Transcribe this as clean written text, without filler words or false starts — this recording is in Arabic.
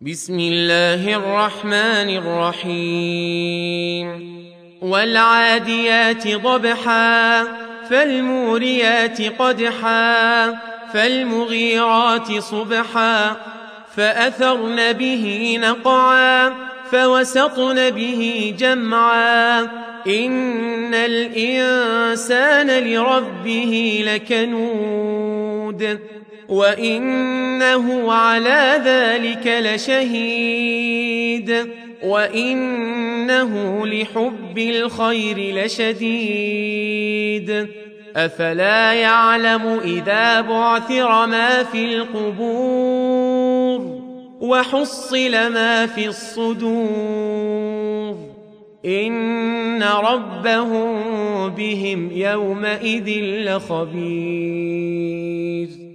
بسم الله الرحمن الرحيم والعاديات ضبحا فالموريات قدحا فالمغيرات صبحا فأثرن به نقعا فوسطن به جمعا إن الإنسان لربه لكنود وإنه على ذلك لشهيد وإنه لحب الخير لشديد أفلا يعلم إذا بعثر ما في القبور وحصل ما في الصدور إن ربهم بهم يومئذ لخبير.